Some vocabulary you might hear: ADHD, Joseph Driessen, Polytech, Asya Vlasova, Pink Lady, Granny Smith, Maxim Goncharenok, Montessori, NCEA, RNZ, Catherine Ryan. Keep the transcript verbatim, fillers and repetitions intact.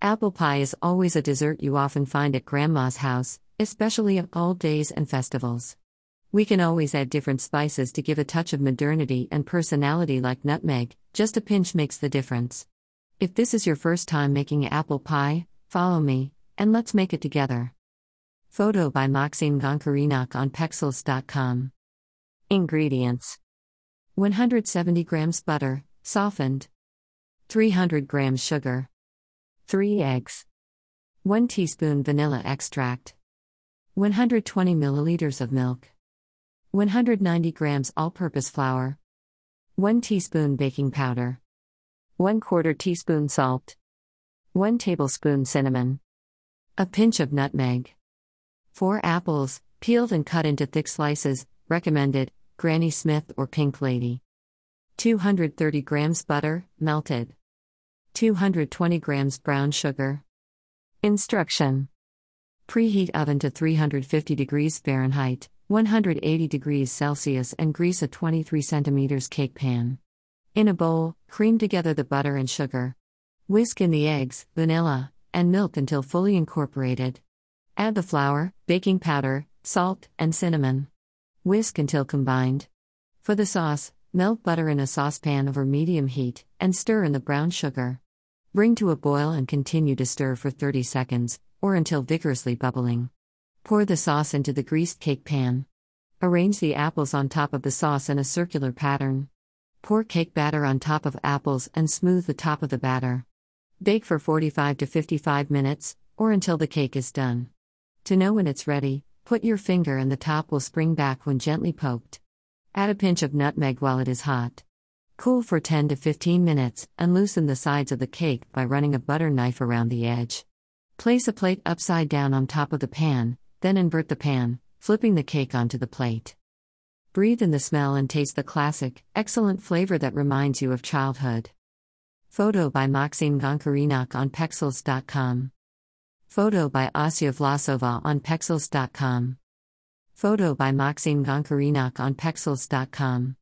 Apple pie is always a dessert you often find at Grandma's house, especially on old days and festivals. We can always add different spices to give a touch of modernity and personality, like nutmeg. Just a pinch makes the difference. If this is your first time making apple pie, follow me, and let's make it together. Photo by Maxim Goncharenok on pexels dot com. Ingredients: one hundred seventy grams butter, softened, three hundred grams sugar, three eggs, one teaspoon vanilla extract, one hundred twenty milliliters of milk, one hundred ninety grams all-purpose flour, one teaspoon baking powder, one quarter teaspoon salt, one tablespoon cinnamon, a pinch of nutmeg, four apples, peeled and cut into thick slices, recommended, Granny Smith or Pink Lady, two hundred thirty grams butter, melted, two hundred twenty grams brown sugar. Instruction: preheat oven to three hundred fifty degrees Fahrenheit, one hundred eighty degrees Celsius, and grease a twenty-three centimeter cake pan. In a bowl, cream together the butter and sugar. Whisk in the eggs, vanilla, and milk until fully incorporated. Add the flour, baking powder, salt, and cinnamon. Whisk until combined. For the sauce, melt butter in a saucepan over medium heat, and stir in the brown sugar. Bring to a boil and continue to stir for thirty seconds, or until vigorously bubbling. Pour the sauce into the greased cake pan. Arrange the apples on top of the sauce in a circular pattern. Pour cake batter on top of apples and smooth the top of the batter. Bake for forty-five to fifty-five minutes, or until the cake is done. To know when it's ready, put your finger and the top will spring back when gently poked. Add a pinch of nutmeg while it is hot. Cool for ten to fifteen minutes, and loosen the sides of the cake by running a butter knife around the edge. Place a plate upside down on top of the pan, then invert the pan, flipping the cake onto the plate. Breathe in the smell and taste the classic, excellent flavor that reminds you of childhood. Photo by Maxim Goncharenok on pexels dot com. Photo by Asya Vlasova on pexels dot com. Photo by Maxim Goncharenok on pexels dot com.